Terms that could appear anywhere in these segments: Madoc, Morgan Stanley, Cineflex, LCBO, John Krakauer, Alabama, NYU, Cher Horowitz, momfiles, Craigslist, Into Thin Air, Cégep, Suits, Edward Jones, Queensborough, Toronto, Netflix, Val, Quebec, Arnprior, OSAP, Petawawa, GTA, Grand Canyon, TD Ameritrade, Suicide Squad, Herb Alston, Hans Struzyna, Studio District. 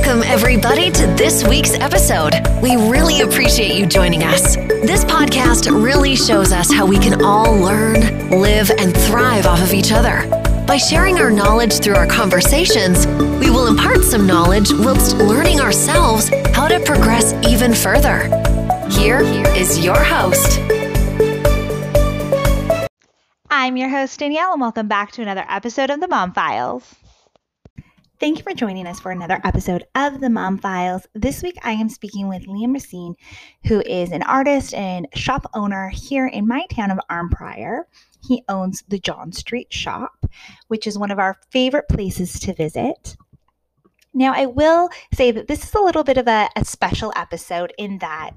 Welcome, everybody, to this week's episode. We really appreciate you joining us. This podcast really shows us how we can all learn, live, and thrive off of each other. By sharing our knowledge through our conversations, we will impart some knowledge whilst learning ourselves how to progress even further. Here is your host. I'm your host, Danielle, and welcome back to another episode of The Mom Files. Thank you for joining us for another episode of The Mom Files. This week, I am speaking with Liam Racine, who is an artist and shop owner here in my town of Arnprior. He owns the John Street Shop, which is one of our favorite places to visit. Now, I will say that this is a little bit of a special episode in that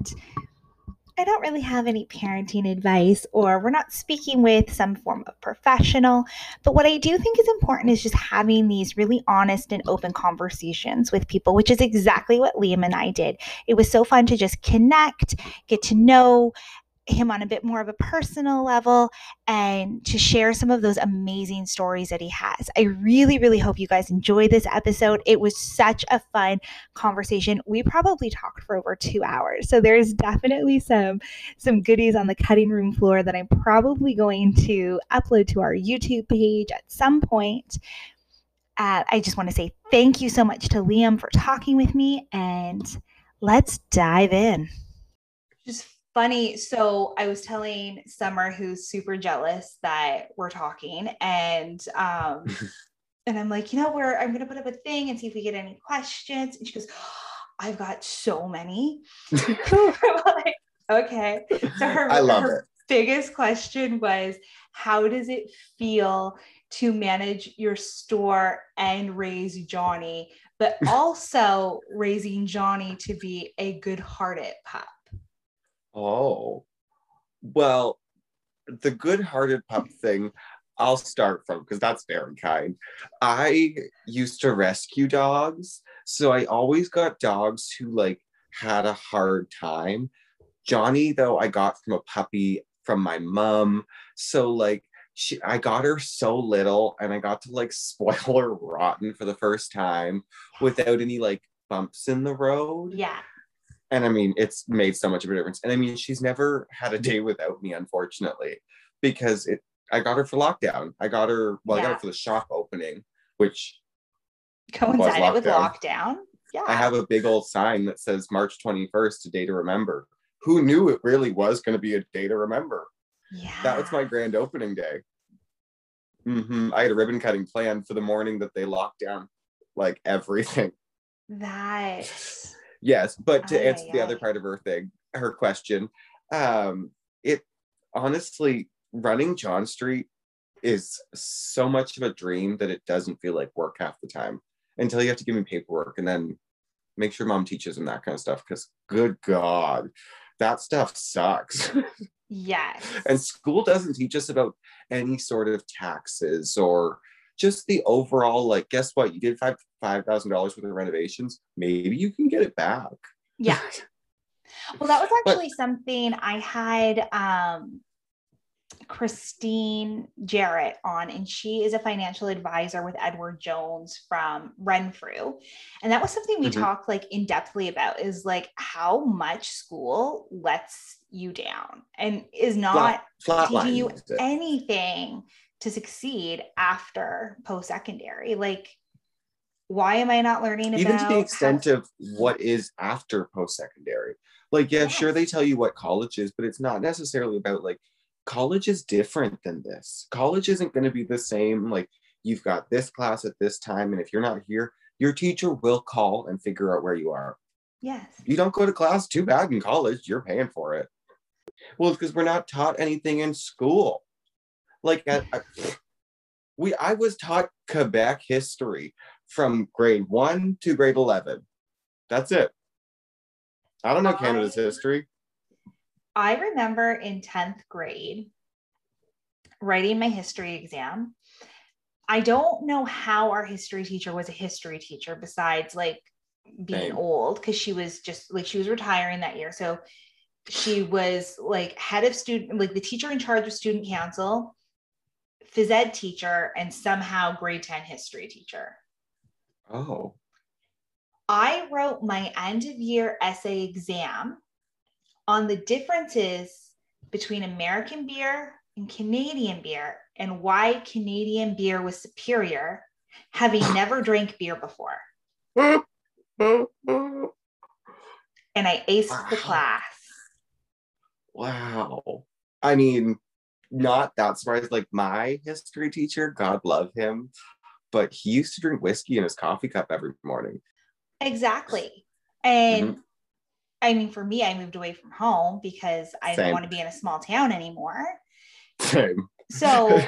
I don't really have any parenting advice, or we're not speaking with some form of professional, but what I do think is important is just having these really honest and open conversations with people, which is exactly what Liam and I did. It was so fun to just connect, get to know him on a bit more of a personal level, and to share some of those amazing stories that he has. I really, really hope you guys enjoy this episode. It was such a fun conversation. We probably talked for over 2 hours, so there's definitely some goodies on the cutting room floor that I'm probably going to upload to our YouTube page at some point. I just want to say thank you so much to Liam for talking with me, and let's dive in. Just funny. So I was telling Summer, who's super jealous that we're talking, and I'm like, I'm going to put up a thing and see if we get any questions. And she goes, I've got so many. We're like, okay. So her biggest question was, how does it feel to manage your store and raise Johnny, but also raising Johnny to be a good-hearted pup? Oh, well, the good-hearted pup thing, I'll start from, because that's very kind. I used to rescue dogs, so I always got dogs who, had a hard time. Johnny, though, I got from a puppy from my mom, so, I got her so little, and I got to, spoil her rotten for the first time without any, bumps in the road. Yeah. And I mean, it's made so much of a difference. And I mean, she's never had a day without me, unfortunately, because I got her for lockdown. I got her for the shop opening, which coincided with lockdown. Yeah. I have a big old sign that says March 21st, a day to remember. Who knew it really was going to be a day to remember? Yeah. That was my grand opening day. Mm-hmm. I had a ribbon cutting planned for the morning that they locked down, everything. Nice. Yes, but to answer the other part of her question, it honestly, running John Street is so much of a dream that it doesn't feel like work half the time, until you have to give me paperwork and then make sure mom teaches them that kind of stuff, because good God, that stuff sucks. Yes. And school doesn't teach us about any sort of taxes or just the overall, guess what? You did $5,000 worth of renovations. Maybe you can get it back. Yeah. Well, that was actually something I had Christine Jarrett on, and she is a financial advisor with Edward Jones from Renfrew. And that was something we talked in depthly about, is how much school lets you down and is not teaching you anything to succeed after post-secondary. Why am I not learning about even to the extent of what is after post-secondary? Sure, they tell you what college is, but it's not necessarily about college is different than this. College isn't going to be the same. You've got this class at this time, and if you're not here, your teacher will call and figure out where you are. Yes. You don't go to class, too bad. In college, you're paying for it. Well, it's because we're not taught anything in school. I was taught Quebec history from grade 1 to grade 11. That's it. I don't know Canada's history. I remember in 10th grade writing my history exam. I don't know how our history teacher was a history teacher besides being old, because she was just she was retiring that year. So she was head of student, the teacher in charge of student council, phys ed teacher, and somehow grade 10 history teacher. Oh, I wrote my end of year essay exam on the differences between American beer and Canadian beer and why Canadian beer was superior, having never drank beer before. And I aced the class. Wow. I mean, not that surprised. Like, my history teacher, God love him, but he used to drink whiskey in his coffee cup every morning. Exactly. And mm-hmm. I mean, for me, I moved away from home because I didn't want to be in a small town anymore. Same. So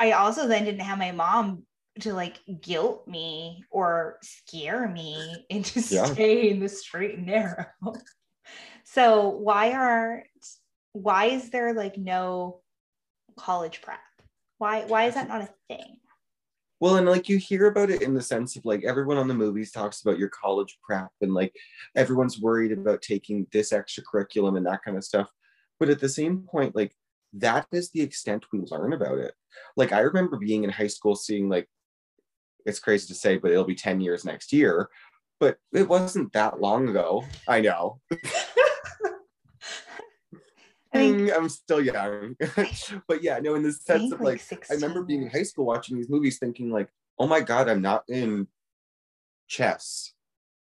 I also then didn't have my mom to like guilt me or scare me into staying the straight and narrow. So why is there like no college prep? Why is that not a thing? Well, and like you hear about it in the sense of like everyone on the movies talks about your college prep and like everyone's worried about taking this extracurriculum and that kind of stuff. But at the same point, like that is the extent we learn about it. Like I remember being in high school seeing like, it's crazy to say, but it'll be 10 years next year, but it wasn't that long ago. I know. I mean, I'm still young. But yeah, no, in the sense of like, I remember being in high school watching these movies thinking like, oh my God, I'm not in chess.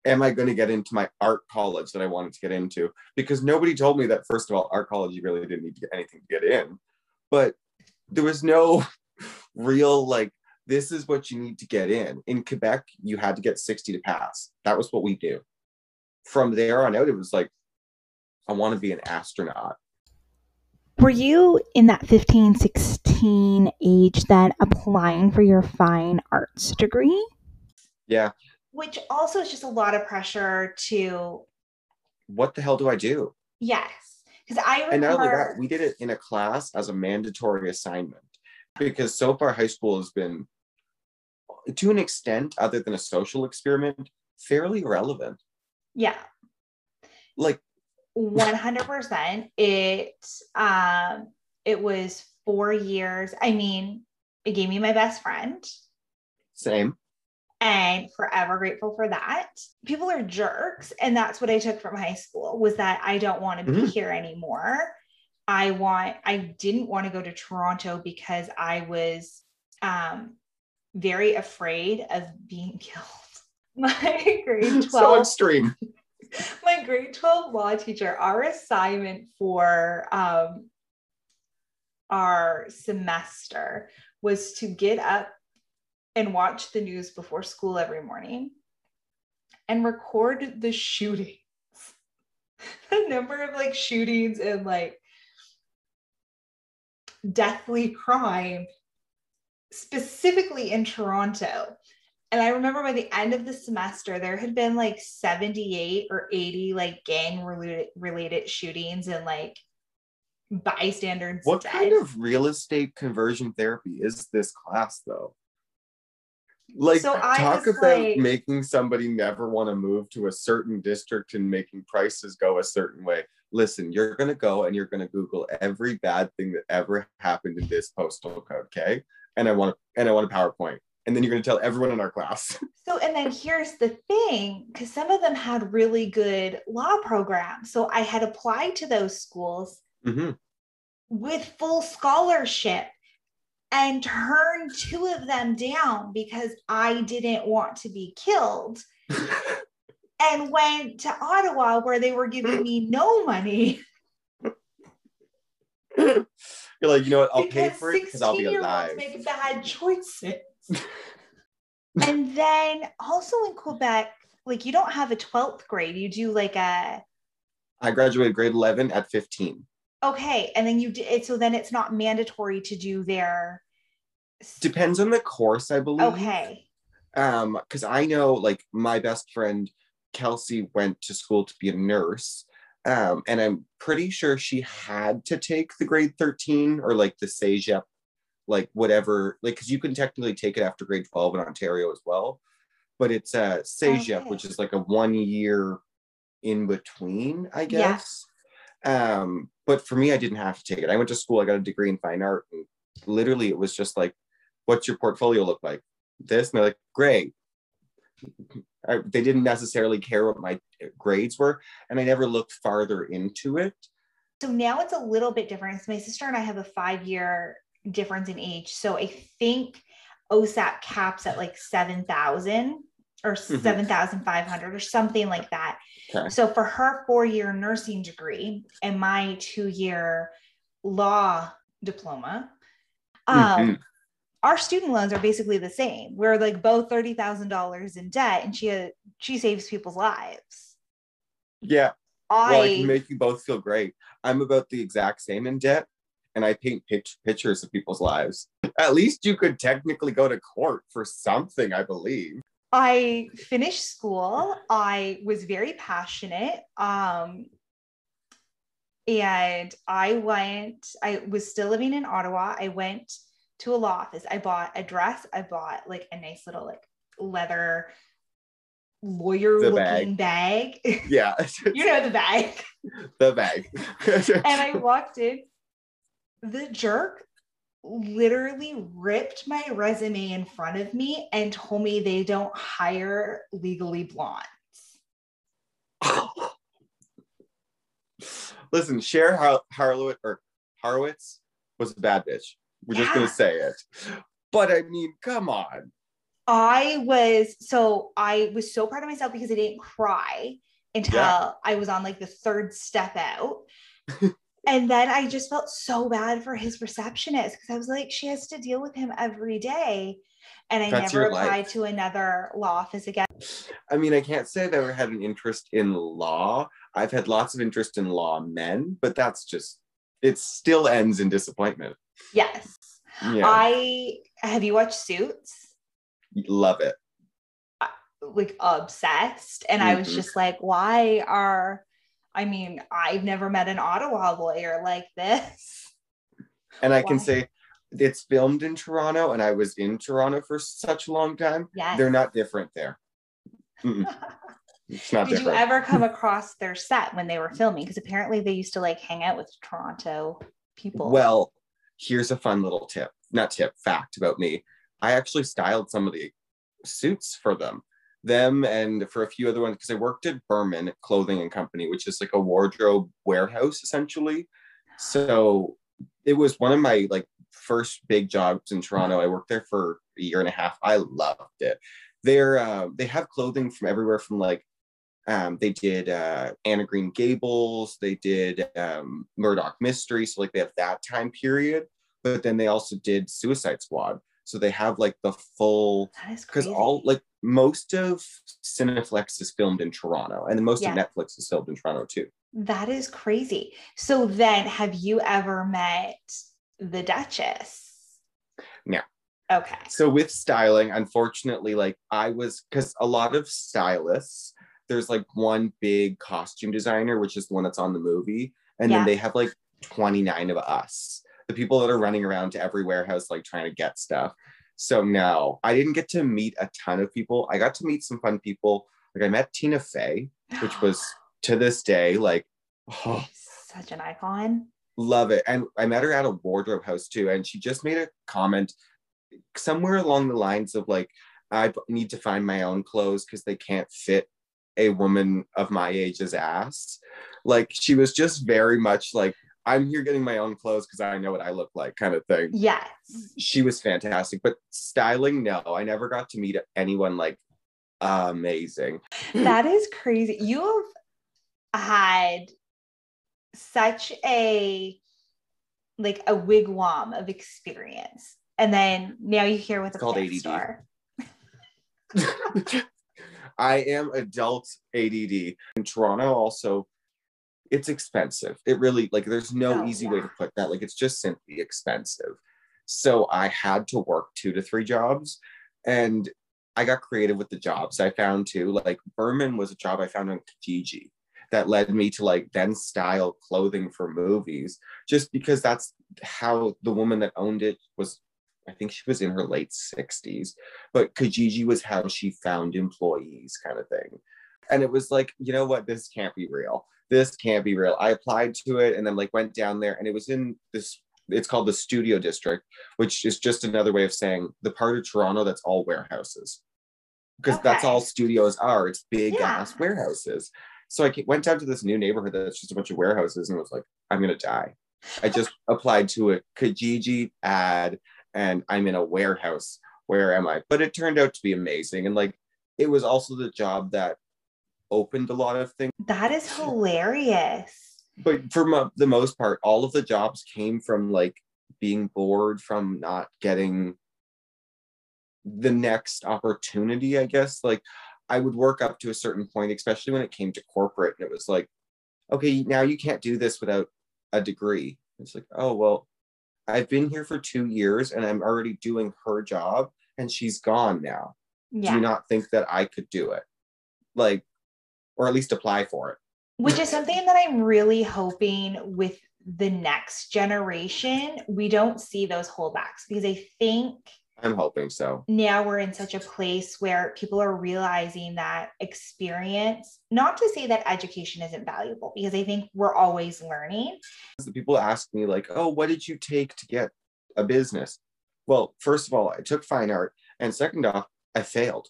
Am I going to get into my art college that I wanted to get into? Because nobody told me that, first of all, art college, you really didn't need to get anything to get in. But there was no real like, this is what you need to get in. In Quebec, you had to get 60 to pass. That was what we do. From there on out, it was like, I want to be an astronaut. Were you in that 15, 16 age then applying for your fine arts degree? Yeah. Which also is just a lot of pressure to... What the hell do I do? Yes. Because I remember... And not only that, we did it in a class as a mandatory assignment. Because so far high school has been, to an extent, other than a social experiment, fairly irrelevant. Yeah. Like... 100%. It was 4 years. I mean, it gave me my best friend. Same. And forever grateful for that. People are jerks. And that's what I took from high school, was that I don't want to be here anymore. I didn't want to go to Toronto because I was very afraid of being killed. My grade 12. So extreme. My grade 12 law teacher, our assignment for our semester was to get up and watch the news before school every morning and record the shootings. The number of like shootings and like deathly crime, specifically in Toronto. And I remember by the end of the semester, there had been like 78 or 80 like gang related shootings and like bystanders. What kind of real estate conversion therapy is this class though? Like, so talk about like, making somebody never want to move to a certain district and making prices go a certain way. Listen, you're going to go and you're going to Google every bad thing that ever happened in this postal code, okay? And I want a PowerPoint. And then you're going to tell everyone in our class. So, and then here's the thing, because some of them had really good law programs. So I had applied to those schools with full scholarship and turned two of them down because I didn't want to be killed and went to Ottawa where they were giving me no money. You're like, you know what? I'll pay for it because I'll be alive. Make bad choices. And then also in Quebec, like you don't have a 12th grade, you do like a... I graduated grade 11 at 15. Okay, and then you did, so then it's not mandatory to do their... Depends on the course, I believe. Okay. Because I know like my best friend Kelsey went to school to be a nurse, and I'm pretty sure she had to take the grade 13 or like the Cégep, like whatever, like, because you can technically take it after grade 12 in Ontario as well, but it's Cégep, which is like a 1 year in between, I guess. Yeah. But for me, I didn't have to take it. I went to school, I got a degree in fine art, and literally it was just like, what's your portfolio look like? This, and they're like, great. They didn't necessarily care what my grades were, and I never looked farther into it. So now it's a little bit different. So my sister and I have a 5-year difference in age. So I think OSAP caps at like 7,000 or 7,500 or something like that. Okay. So for her 4-year nursing degree and my 2-year law diploma, our student loans are basically the same. We're like both $30,000 in debt, and she saves people's lives. Yeah. Well, I can make you both feel great. I'm about the exact same in debt, and I paint pictures of people's lives. At least you could technically go to court for something, I believe. I finished school. I was very passionate. And I was still living in Ottawa. I went to a law office. I bought a dress. I bought like a nice little like leather lawyer looking bag. Yeah. You know, the bag. The bag. And I walked in. The jerk literally ripped my resume in front of me and told me they don't hire legally blondes. Listen, Cher Horowitz was a bad bitch. We're just going to say it. But I mean, come on. I was so proud of myself because I didn't cry until I was on like the third step out. And then I just felt so bad for his receptionist because I was like, she has to deal with him every day. And that's never applied to another law office again. I mean, I can't say I've ever had an interest in law. I've had lots of interest in law men, but that's just, it still ends in disappointment. Yes. Yeah. Have you watched Suits? Love it. Like obsessed. And I was just like, I've never met an Ottawa lawyer like this. And I can say it's filmed in Toronto, and I was in Toronto for such a long time. Yes. They're not different there. It's not different. Did you ever come across their set when they were filming? Because apparently they used to like hang out with Toronto people. Well, here's a fun little fact about me. I actually styled some of the suits for them and for a few other ones, because I worked at Berman Clothing and Company, which is like a wardrobe warehouse, essentially. So it was one of my like first big jobs in Toronto. I worked there for a year and a half. I loved it. They have clothing from everywhere from like, they did Anna Green Gables, they did Murdoch Mystery, so like they have that time period, but then they also did Suicide Squad. So they have like the full, because all like most of Cineflex is filmed in Toronto, and most of Netflix is filmed in Toronto too. That is crazy. So then, have you ever met the Duchess? No. Okay. So with styling, unfortunately, like because a lot of stylists, there's like one big costume designer, which is the one that's on the movie. And then they have like 29 of us, the people that are running around to every warehouse, like trying to get stuff. So no, I didn't get to meet a ton of people. I got to meet some fun people. Like I met Tina Fey, which was to this day, like, such an icon. Love it. And I met her at a wardrobe house too. And she just made a comment somewhere along the lines of like, I need to find my own clothes because they can't fit a woman of my age's ass. Like she was just very much like, I'm here getting my own clothes because I know what I look like kind of thing. Yes. She was fantastic. But styling, no, I never got to meet anyone like amazing. That is crazy. You have had such a wigwam of experience. And then now you hear what's called ADD. I am adult ADD. In Toronto also, it's expensive. It really, like, there's no easy way to put that. Like, it's just simply expensive. So I had to work 2 to 3 jobs. And I got creative with the jobs I found too. Like, Berman was a job I found on Kijiji that led me to, like, then style clothing for movies. Just because that's how the woman that owned it was, I think she was in her late 60s, but Kijiji was how she found employees kind of thing. And it was like, you know what? This can't be real. This can't be real. I applied to it and then like went down there, and it was in this, it's called the Studio District, which is just another way of saying the part of Toronto that's all warehouses. because that's all studios are. It's big ass warehouses. So I went down to this new neighborhood that's just a bunch of warehouses and was like, I'm going to die. I just applied to a Kijiji ad and I'm in a warehouse. Where am I? But it turned out to be amazing. And like, it was also the job that opened a lot of things. That is hilarious. But for the most part, all of the jobs came from like being bored, from not getting the next opportunity, I guess. Like, I would work up to a certain point, especially when it came to corporate, and it was like, okay, now you can't do this without a degree. It's like, oh, well, I've been here for 2 years and I'm already doing her job and she's gone now. Yeah. Do you not think that I could do it? Like, or at least apply for it. Which is something that I'm really hoping with the next generation, we don't see those holdbacks, because I think I'm hoping so. Now we're in such a place where people are realizing that experience, not to say that education isn't valuable, because I think we're always learning. The people ask me like, oh, what did you take to get a business? Well, first of all, I took fine art. And second off, I failed.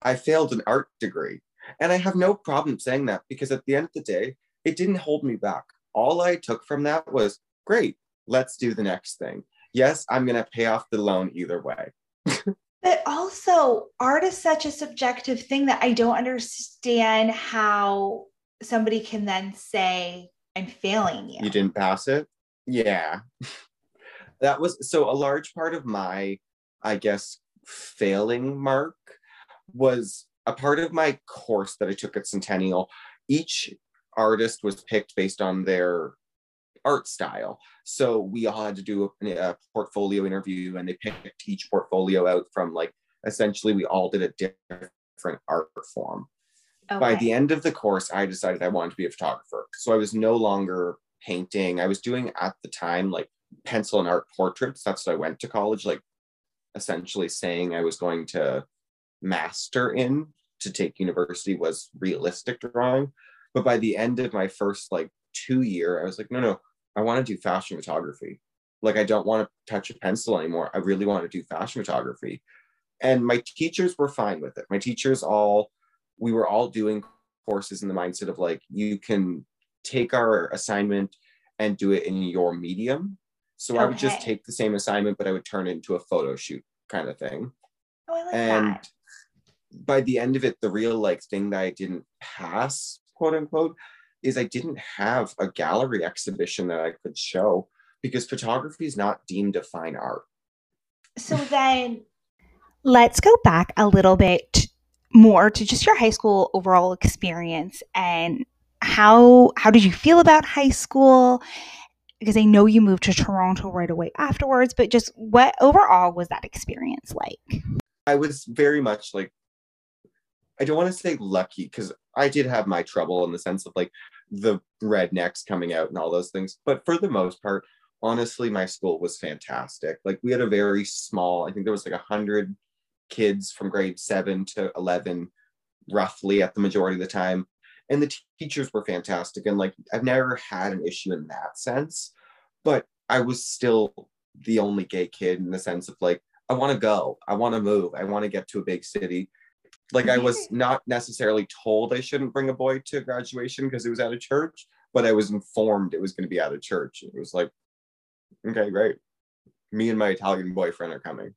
I failed an art degree. And I have no problem saying that, because at the end of the day, it didn't hold me back. All I took from that was, great, let's do the next thing. Yes, I'm going to pay off the loan either way. But also, art is such a subjective thing that I don't understand how somebody can then say, I'm failing you. You didn't pass it? Yeah. That was, so a large part of my, I guess, failing mark was a part of my course that I took at Centennial. Each artist was picked based on their art style. So we all had to do a portfolio interview, and they picked each portfolio out from, like, essentially we all did a different art form. Okay. By the end of the course, I decided I wanted to be a photographer. So I was no longer painting. I was doing at the time like pencil and art portraits. That's what I went to college, like essentially saying I was going to master in to take university was realistic drawing. But by the end of my first like 2 year, I was like, no, I want to do fashion photography. Like, I don't want to touch a pencil anymore. I really want to do fashion photography. And my teachers were fine with it. My teachers we were all doing courses in the mindset of like, you can take our assignment and do it in your medium. So I would just take the same assignment, but I would turn it into a photo shoot kind of thing. Oh, I like that. By the end of it, the real like thing that I didn't pass, quote unquote, is I didn't have a gallery exhibition that I could show, because photography is not deemed a fine art. So then let's go back a little bit more to just your high school overall experience, and how did you feel about high school? Because I know you moved to Toronto right away afterwards, but just what overall was that experience like? I was very much like, I don't want to say lucky, because I did have my trouble in the sense of like the rednecks coming out and all those things. But for the most part, honestly, my school was fantastic. Like, we had a very small, I think there was like 100 kids from grade 7 to 11, roughly, at the majority of the time. And the teachers were fantastic. And like, I've never had an issue in that sense, but I was still the only gay kid in the sense of like, I want to go, I want to move, I want to get to a big city. Like, I was not necessarily told I shouldn't bring a boy to graduation because it was at a church, but I was informed it was going to be at a church. It was like, okay, great. Me and my Italian boyfriend are coming.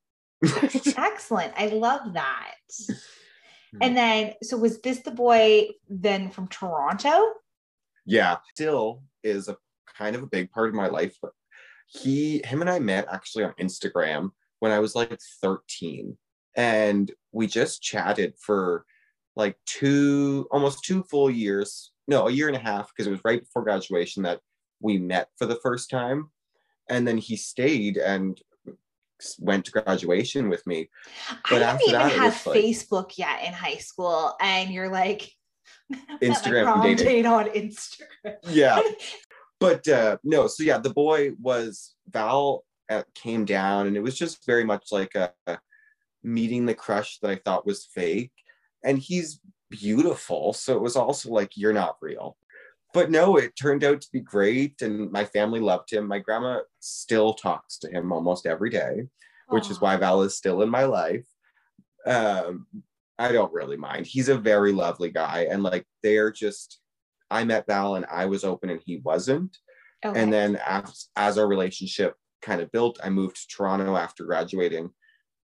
Excellent. I love that. And then, so was this the boy then from Toronto? Yeah. Still is a kind of a big part of my life. But him and I met actually on Instagram when I was like 13. And we just chatted for like almost two full years. No, a year and a half, because it was right before graduation that we met for the first time. And then he stayed and went to graduation with me. But I didn't even have Facebook yet in high school. And you're like, Instagram date on Instagram. Yeah. But no, so yeah, the boy was Val came down, and it was just very much like a meeting the crush that I thought was fake. And he's beautiful, so it was also like, you're not real. But no, it turned out to be great, and my family loved him. My grandma still talks to him almost every day, which is why Val is still in my life. I don't really mind. He's a very lovely guy. And like, they're just, I met Val and I was open and he wasn't. Okay. And then as our relationship kind of built, I moved to Toronto after graduating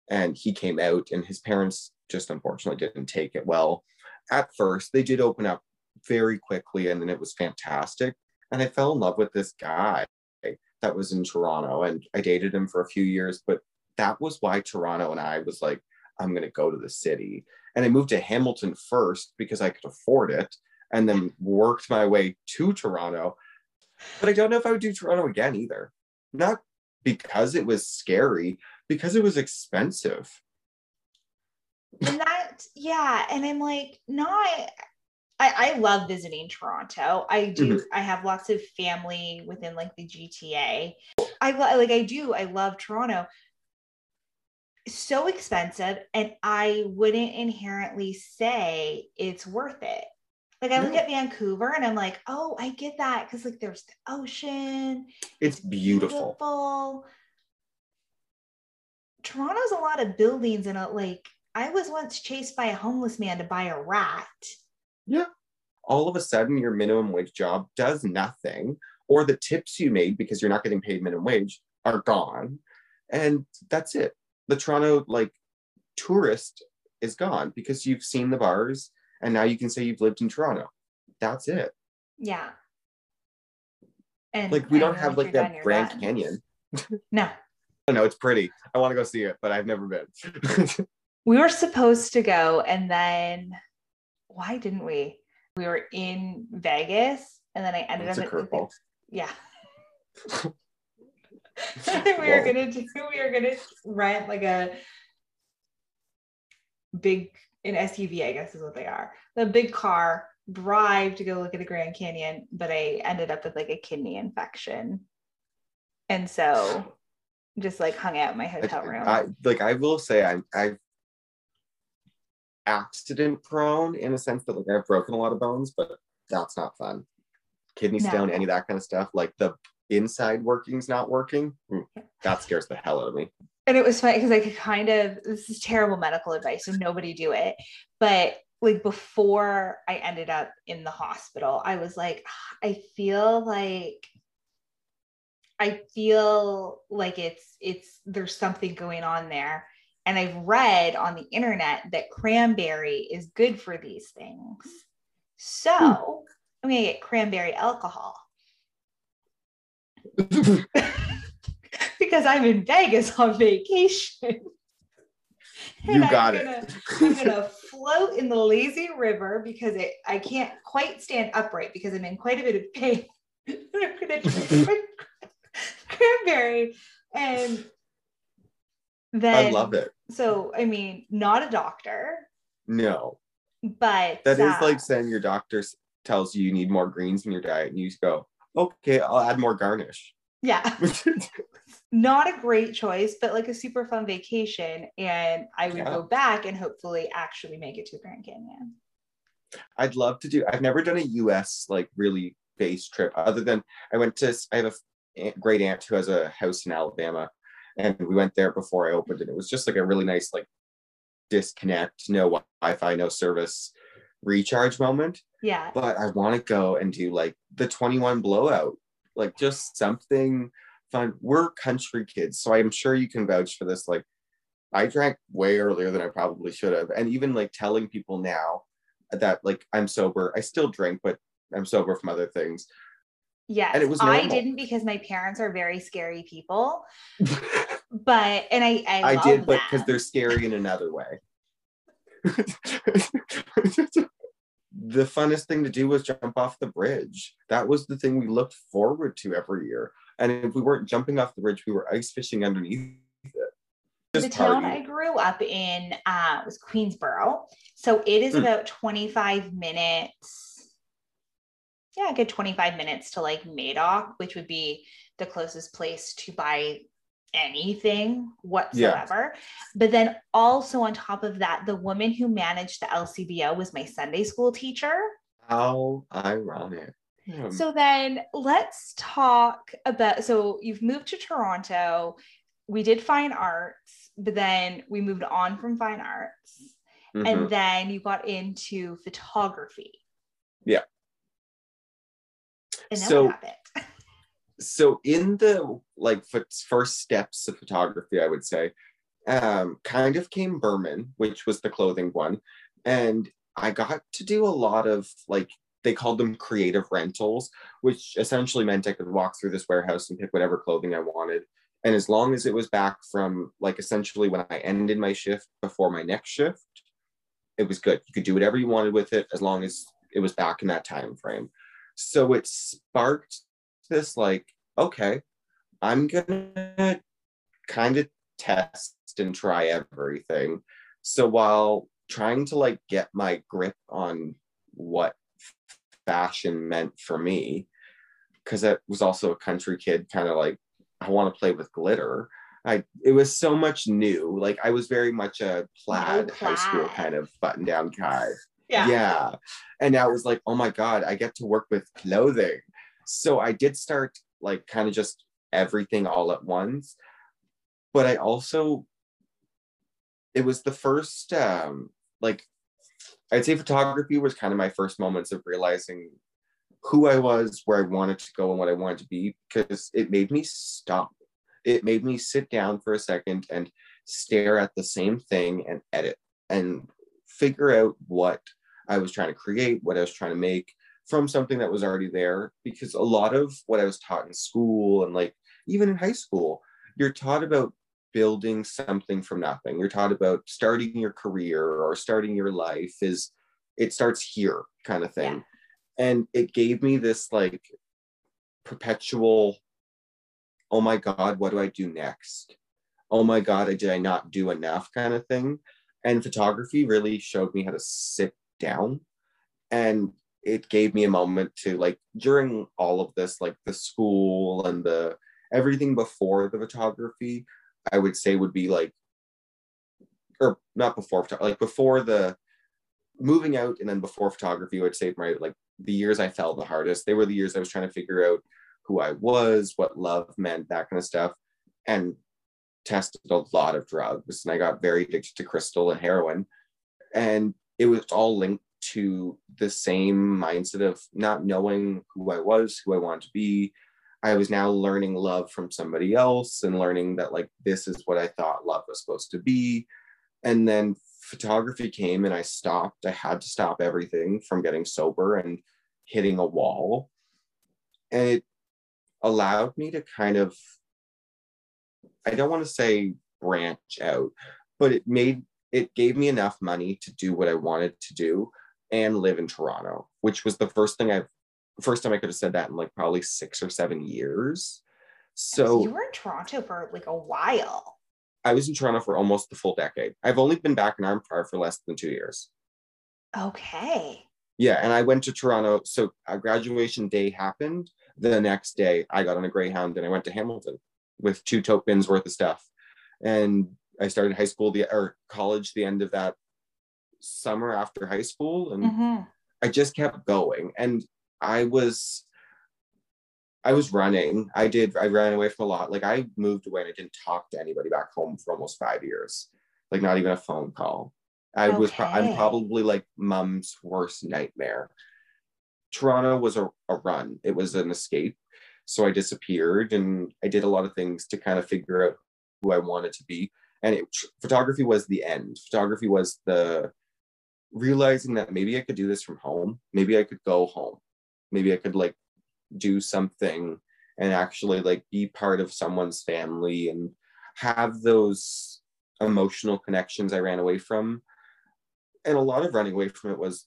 and he came out, and his parents just unfortunately didn't take it well. At first, they did open up very quickly, and then it was fantastic. And I fell in love with this guy that was in Toronto, and I dated him for a few years, but that was why Toronto and I was like, I'm going to go to the city. And I moved to Hamilton first because I could afford it, and then worked my way to Toronto. But I don't know if I would do Toronto again either. Not because it was scary, because it was expensive. And that, yeah. And I'm like, I love visiting Toronto. I do. Mm-hmm. I have lots of family within like the GTA. I love Toronto. So expensive, and I wouldn't inherently say it's worth it. Like, I look at Vancouver and I'm like, oh, I get that, because like there's the ocean. It's beautiful. Toronto's a lot of buildings, and I was once chased by a homeless man to buy a rat. Yeah. All of a sudden, your minimum wage job does nothing, or the tips you made because you're not getting paid minimum wage are gone, and that's it. The Toronto tourist is gone because you've seen the bars and now you can say you've lived in Toronto. That's it. Yeah. And we don't have that Grand Canyon. No. Oh no, it's pretty. I want to go see it, but I've never been. We were supposed to go, and then why didn't we? We were in Vegas, and then I ended up at curveball. Yeah. We were gonna rent a big, an SUV, I guess is what they are, the big car, drive to go look at the Grand Canyon, but I ended up with a kidney infection, and so just hung out in my hotel room. I will say I'm accident prone in a sense that I've broken a lot of bones, but that's not fun. Kidney stone, any of that kind of stuff, the inside working's not working. That scares the hell out of me. And it was funny because I could this is terrible medical advice, so nobody do it, but before I ended up in the hospital, I was I feel like it's there's something going on there. And I've read on the internet that cranberry is good for these things, so I'm gonna get cranberry alcohol. Because I'm in Vegas on vacation. I'm gonna float in the lazy river because I can't quite stand upright because I'm in quite a bit of pain. I'm gonna drink cranberry, and then I love it. So I mean, not a doctor. No, but that is like saying your doctor tells you need more greens in your diet, and you go, okay, I'll add more garnish. Yeah. Not a great choice, but a super fun vacation. And I would go back and hopefully actually make it to Grand Canyon. I'd love to do, I've never done a US really base trip, other than I have a great aunt who has a house in Alabama, and we went there before I opened it. It was just a really nice disconnect, no Wi-Fi, no service, recharge moment. Yeah. But I want to go and do the 21 blowout, just something fun. We're country kids, so I'm sure you can vouch for this. I drank way earlier than I probably should have. And even telling people now that I'm sober, I still drink, but I'm sober from other things. Yes. And it was normal. I didn't, because my parents are very scary people, but, and I love did, but because they're scary in another way. The funnest thing to do was jump off the bridge. That was the thing we looked forward to every year. And if we weren't jumping off the bridge, we were ice fishing underneath it. Just the town I grew up in was Queensborough. So it is about 25 minutes. Yeah, a good 25 minutes to Madoc, which would be the closest place to buy anything whatsoever. Yeah. But then also on top of that, the woman who managed the LCBO was my Sunday school teacher. How ironic. So then let's talk about, so you've moved to Toronto. We did fine arts, but then we moved on from fine arts. Mm-hmm. And then you got into photography. Yeah. And then so, what happened? So in the like first steps of photography, I would say, kind of came Berman, which was the clothing one. And I got to do a lot of like, they called them creative rentals, which essentially meant I could walk through this warehouse and pick whatever clothing I wanted. And as long as it was back from like essentially when I ended my shift before my next shift, it was good. You could do whatever you wanted with it as long as it was back in that time frame. So it sparked this like, okay, I'm gonna kind of test and try everything. So while trying to like get my grip on what fashion meant for me, because I was also a country kid, kind of like, I want to play with glitter. It was so much new. Like I was very much a plaid high school kind of button down guy. Yeah. And I was like, oh my God, I get to work with clothing. So I did start like kind of just everything all at once. But I also, it was the first, like I'd say photography was kind of my first moments of realizing who I was, where I wanted to go and what I wanted to be, because it made me stop. It made me sit down for a second and stare at the same thing and edit and figure out what I was trying to create, what I was trying to make from something that was already there. Because a lot of what I was taught in school and like even in high school, you're taught about building something from nothing. You're taught about starting your career or starting your life is, it starts here kind of thing. Yeah. And it gave me this like perpetual, oh my God, what do I do next? Oh my God, did I not do enough kind of thing? And photography really showed me how to sit down. And it gave me a moment to like, during all of this, like the school and the everything before the photography, I would say would be like, or not before, like before the moving out and then before photography, I would say my like, the years I fell the hardest, they were the years I was trying to figure out who I was, what love meant, that kind of stuff, and tested a lot of drugs. And I got very addicted to crystal and heroin. And it was all linked to the same mindset of not knowing who I was, who I wanted to be. I was now learning love from somebody else and learning that like, this is what I thought love was supposed to be. And then photography came and I stopped. I had to stop everything from getting sober and hitting a wall. And it allowed me to kind of, I don't want to say branch out, but it gave me enough money to do what I wanted to do and live in Toronto, which was the first time I could have said that in like probably 6 or 7 years. So you were in Toronto for like a while. I was in Toronto for almost the full decade. I've only been back in Arnprior for less than 2 years. Okay. Yeah, and I went to Toronto. So a graduation day happened. The next day, I got on a Greyhound and I went to Hamilton with 2 tote bins worth of stuff. And I started high school, or college, the end of that summer after high school. And I just kept going. And I was running. I ran away from a lot. Like I moved away and I didn't talk to anybody back home for almost 5 years. Like not even a phone call. I'm probably like mom's worst nightmare. Toronto was a run. It was an escape. So I disappeared and I did a lot of things to kind of figure out who I wanted to be. And photography was the end. Photography was the realizing that maybe I could do this from home. Maybe I could go home. Maybe I could like do something and actually like be part of someone's family and have those emotional connections I ran away from. And a lot of running away from it was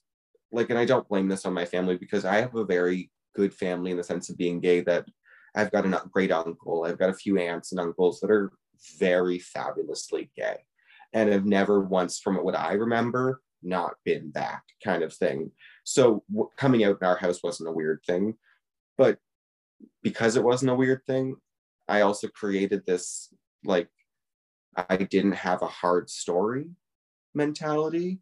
like, and I don't blame this on my family because I have a very good family in the sense of being gay, that I've got a great uncle, I've got a few aunts and uncles that are very fabulously gay and have never once, from what I remember, not been that kind of thing. So coming out in our house wasn't a weird thing. But because it wasn't a weird thing, I also created this, like, I didn't have a hard story mentality.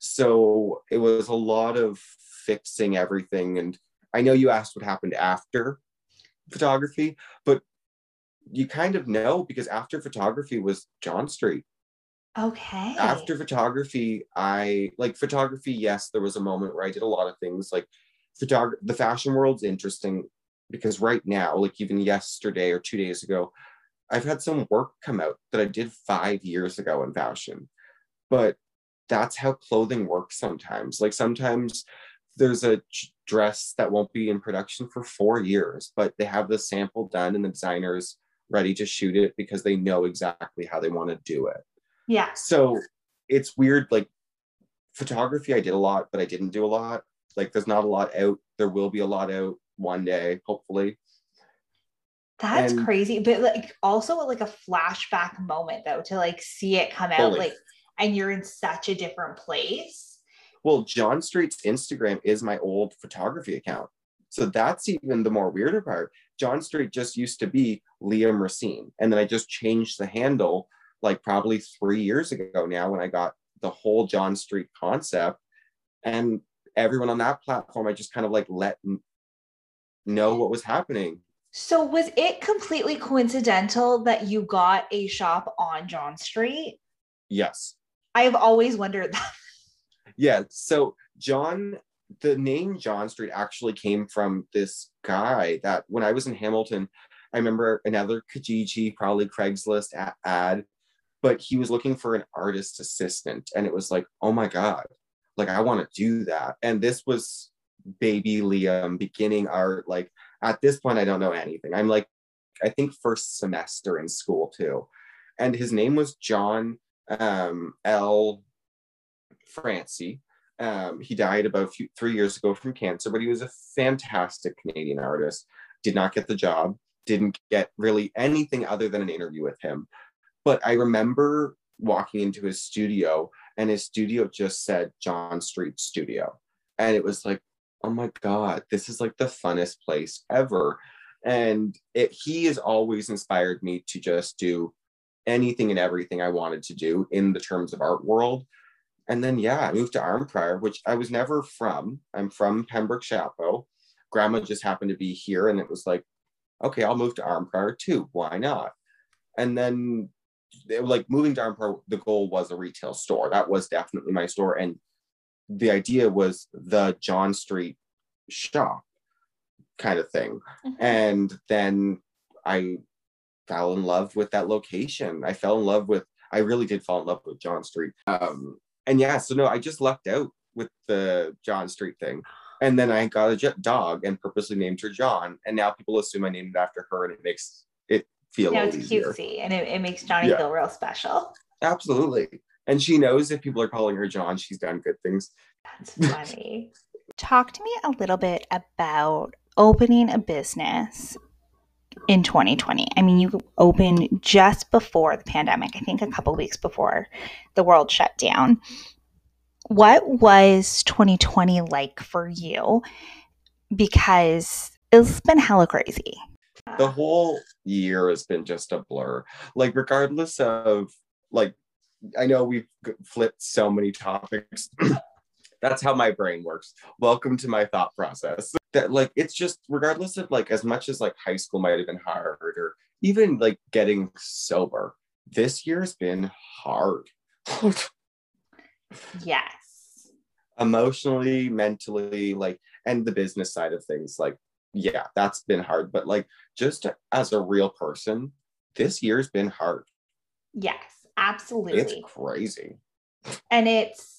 So it was a lot of fixing everything. And I know you asked what happened after photography, but you kind of know, because after photography was John Street. Okay. After photography, I like photography. Yes, there was a moment where I did a lot of things like photography. The fashion world's interesting because right now, like even yesterday or 2 days ago, I've had some work come out that I did 5 years ago in fashion, but that's how clothing works sometimes. Like sometimes there's a dress that won't be in production for 4 years, but they have the sample done and the designer's ready to shoot it because they know exactly how they want to do it. Yeah. So it's weird, like photography, I did a lot, but I didn't do a lot. Like there's not a lot out. There will be a lot out one day, hopefully. That's crazy. But like also like a flashback moment though, to like see it come out, like, and you're in such a different place. Well, John Street's Instagram is my old photography account. So that's even the more weirder part. John Street just used to be Liam Racine. And then I just changed the handle like probably 3 years ago now when I got the whole John Street concept, and everyone on that platform, I just kind of like let know what was happening. So was it completely coincidental that you got a shop on John Street? Yes. I've always wondered that. Yeah. So the name John Street actually came from this guy that when I was in Hamilton, I remember another Kijiji, probably Craigslist ad, but he was looking for an artist assistant. And it was like, oh my God, like I want to do that. And this was baby Liam beginning art. Like at this point, I don't know anything. I'm like, I think first semester in school too. And his name was John L. Francie. He died about 3 years ago from cancer, but he was a fantastic Canadian artist. Did not get the job, didn't get really anything other than an interview with him. But I remember walking into his studio and his studio just said John Street Studio. And it was like, oh my God, this is like the funnest place ever. And he has always inspired me to just do anything and everything I wanted to do in the terms of art world. And then, yeah, I moved to Arnprior, which I was never from. I'm from Pembroke Chapel. Grandma just happened to be here. And it was like, okay, I'll move to Arnprior too. Why not? And then like moving to Arnprior, the goal was a retail store. That was definitely my store. And the idea was the John Street Shop kind of thing. Mm-hmm. And then I fell in love with that location. I really did fall in love with John Street. And yeah, so no, I just lucked out with the John Street thing. And then I got a dog and purposely named her John. And now people assume I named it after her, and it makes it feel a little easier. It's cutesy, and it makes Johnny feel real special. Absolutely. And she knows if people are calling her John, she's done good things. That's funny. Talk to me a little bit about opening a business in 2020. I mean, you opened just before the pandemic, I think a couple of weeks before the world shut down. What was 2020 like for you? Because it's been hella crazy. The whole year has been just a blur. Like, regardless of, like, I know we've flipped so many topics. That's how my brain works. Welcome to my thought process. That like, it's just regardless of like, as much as like high school might have been hard or even like getting sober, this year's been hard. Yes. Emotionally, mentally, like, and the business side of things, like, yeah, that's been hard. But like, just as a real person, this year's been hard. Yes, absolutely. It's crazy. And it's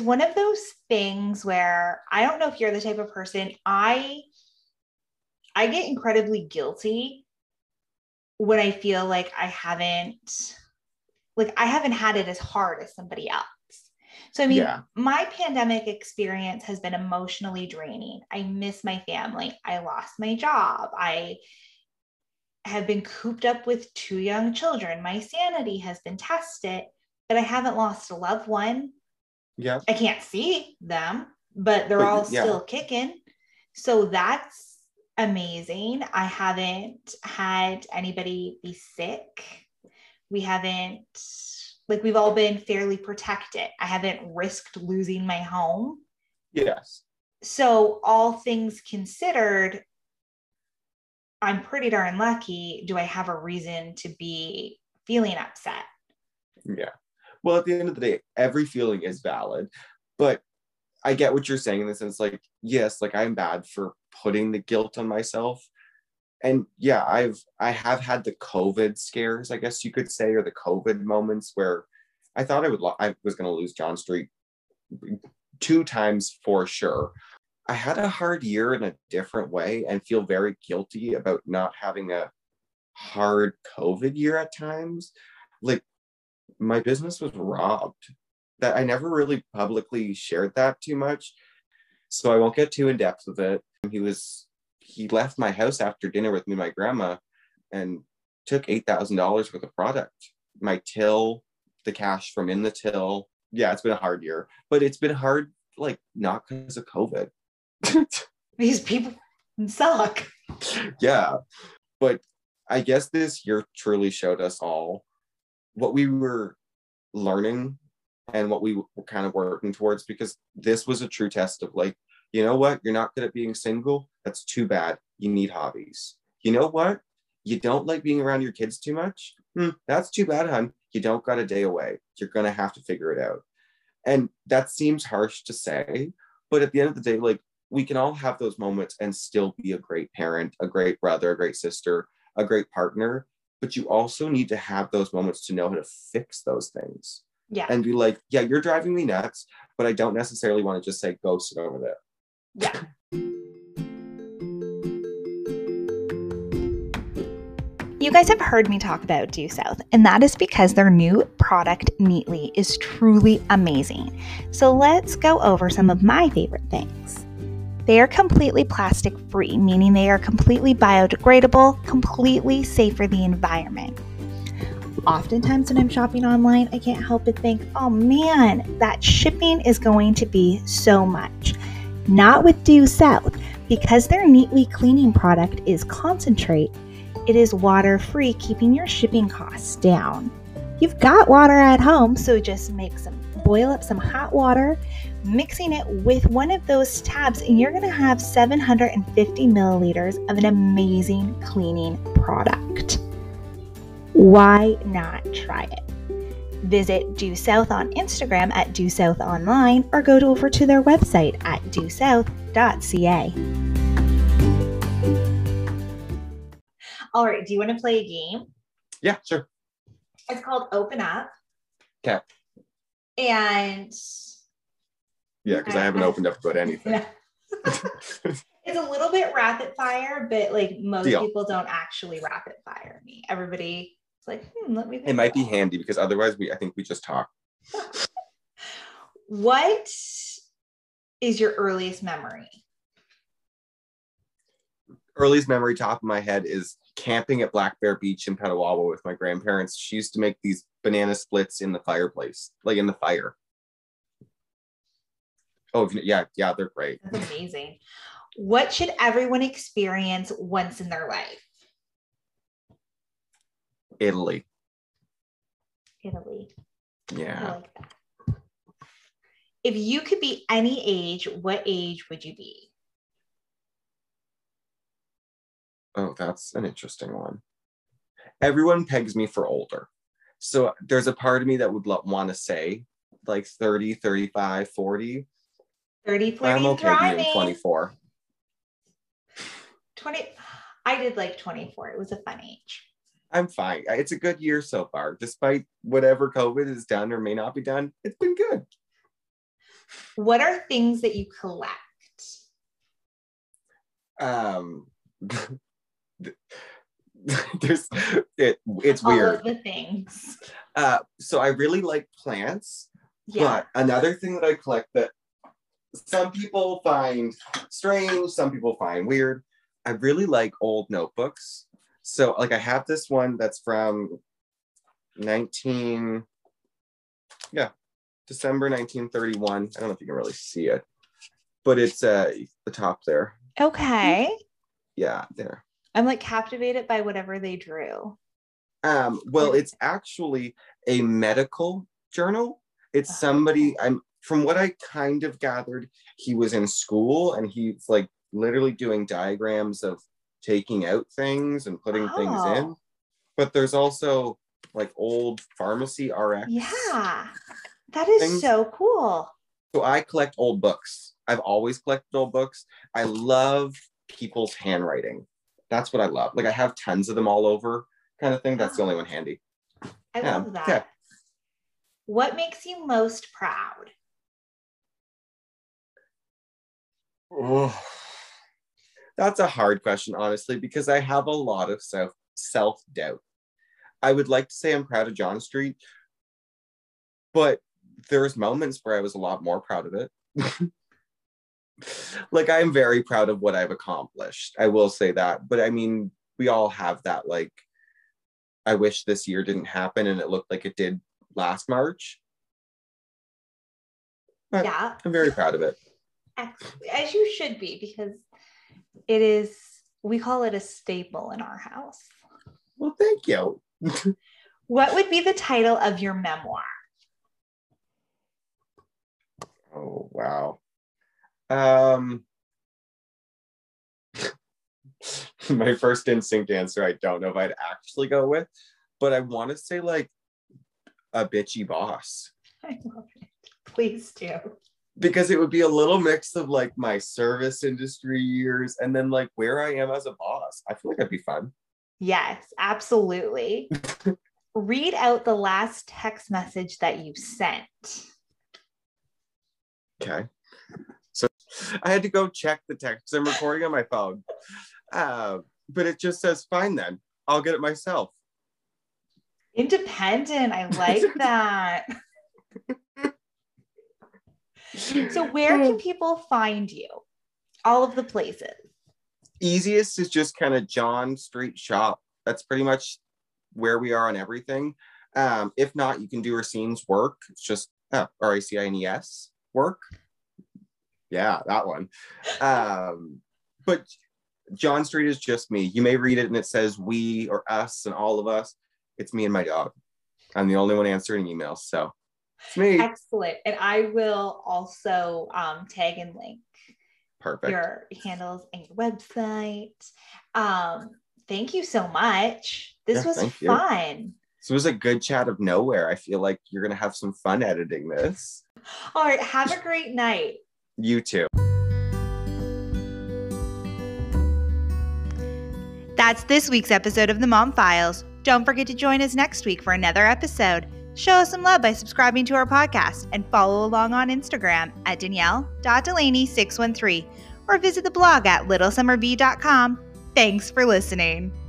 one of those things where I don't know if you're the type of person, I get incredibly guilty when I feel like I haven't had it as hard as somebody else. So I mean, my pandemic experience has been emotionally draining. I miss my family. I lost my job. I have been cooped up with two young children. My sanity has been tested, but I haven't lost a loved one. Yeah, I can't see them, but they're all still kicking. So that's amazing. I haven't had anybody be sick. We haven't, like, we've all been fairly protected. I haven't risked losing my home. Yes. So all things considered, I'm pretty darn lucky. Do I have a reason to be feeling upset? Yeah. Well, at the end of the day, every feeling is valid, but I get what you're saying in the sense, like, yes, like I'm bad for putting the guilt on myself. And yeah, I have had the COVID scares, I guess you could say, or the COVID moments where I thought I was going to lose John Street 2 times for sure. I had a hard year in a different way and feel very guilty about not having a hard COVID year at times. Like, my business was robbed. That I never really publicly shared that too much, so I won't get too in depth with it. He left my house after dinner with me and my grandma and took $8,000 worth of product. My till, the cash from in the till. Yeah, it's been a hard year, but it's been hard, like, not because of COVID. These people suck. Yeah, but I guess this year truly showed us all what we were learning and what we were kind of working towards, because this was a true test of, like, you know what? You're not good at being single. That's too bad. You need hobbies. You know what? You don't like being around your kids too much. That's too bad, hun. You don't got a day away. You're going to have to figure it out. And that seems harsh to say, but at the end of the day, like, we can all have those moments and still be a great parent, a great brother, a great sister, a great partner. But you also need to have those moments to know how to fix those things. Yeah. And be like, yeah, you're driving me nuts, but I don't necessarily want to just say, go sit over there. Yeah. You guys have heard me talk about Due South, and that is because their new product, Neatly, is truly amazing. So let's go over some of my favorite things. They are completely plastic free, meaning they are completely biodegradable, completely safe for the environment. Oftentimes when I'm shopping online, I can't help but think, oh man, that shipping is going to be so much. Not with Due South, because their Neatly cleaning product is concentrate. It is water-free, keeping your shipping costs down. You've got water at home, so just boil up some hot water, mixing it with one of those tabs, and you're going to have 750 milliliters of an amazing cleaning product. Why not try it? Visit Due South on Instagram at Due South Online, or go over to their website at DoSouth.ca. All right, do you want to play a game? Yeah, sure. It's called Open Up. Okay. And... yeah, because I haven't opened up about anything. No. It's a little bit rapid fire, but, like, most people don't actually rapid fire me. Everybody... it's like, let me think. It might be handy because otherwise I think we just talk. What is your earliest memory? Earliest memory top of my head is camping at Black Bear Beach in Petawawa with my grandparents. She used to make these banana splits in the fireplace, like in the fire. Oh, yeah, they're great. That's amazing. What should everyone experience once in their life? Italy. Yeah. I like that. If you could be any age, what age would you be? Oh, that's an interesting one. Everyone pegs me for older. So there's a part of me that would want to say like 30, 35, 40. 30, 40, I'm okay being 24. 20. I did like 24. It was a fun age. I'm fine. It's a good year so far. Despite whatever COVID is done or may not be done, it's been good. What are things that you collect? It's weird. All of the things. So I really like plants. Yeah. But another thing that I collect that some people find strange, some people find weird, I really like old notebooks. So, like, I have this one that's from December 1931. I don't know if you can really see it, but it's the top there. Okay. Yeah, there. I'm, like, captivated by whatever they drew. Well, it's actually a medical journal. It's somebody, from what I kind of gathered, he was in school and he's, like, literally doing diagrams of taking out things and putting things in. But there's also like old pharmacy RX. Yeah, that is so cool. So I collect old books. I've always collected old books. I love people's handwriting. That's what I love. Like I have tons of them all over kind of thing. That's the only one handy. I love that. Yeah. What makes you most proud? Oh, that's a hard question, honestly, because I have a lot of self-doubt. I would like to say I'm proud of John Street, but there's moments where I was a lot more proud of it. Like, I'm very proud of what I've accomplished. I will say that. But I mean, we all have that, like, I wish this year didn't happen and it looked like it did last March. But yeah. I'm very proud of it. As you should be, because it is, we call it a staple in our house. Well, thank you. What would be the title of your memoir? Oh, wow. My first instinct answer, I don't know if I'd actually go with, but I want to say like a bitchy boss. I love it. Please do. Because it would be a little mix of like my service industry years and then like where I am as a boss. I feel like that'd be fun. Yes, absolutely. Read out the last text message that you sent. Okay. So I had to go check the text. I'm recording on my phone. But it just says, fine then, I'll get it myself. Independent. I like that. So where can people find you? All of the places. Easiest is just kind of John Street Shop. That's pretty much where we are on everything. If not, you can do Racine's work. It's just R-A-C-I-N-E-S work. Yeah, that one. But John Street is just me. You may read it and it says we or us and all of us. It's me and my dog. I'm the only one answering emails, so it's me. Excellent. And I will also tag and link your handles and your website. Thank you so much. This was fun. So it was a good chat of nowhere. I feel like you're going to have some fun editing this. All right. Have a great night. You too. That's this week's episode of The Mom Files. Don't forget to join us next week for another episode. Show us some love by subscribing to our podcast and follow along on Instagram at Danielle.Delaney613 or visit the blog at littlesummerb.com. Thanks for listening.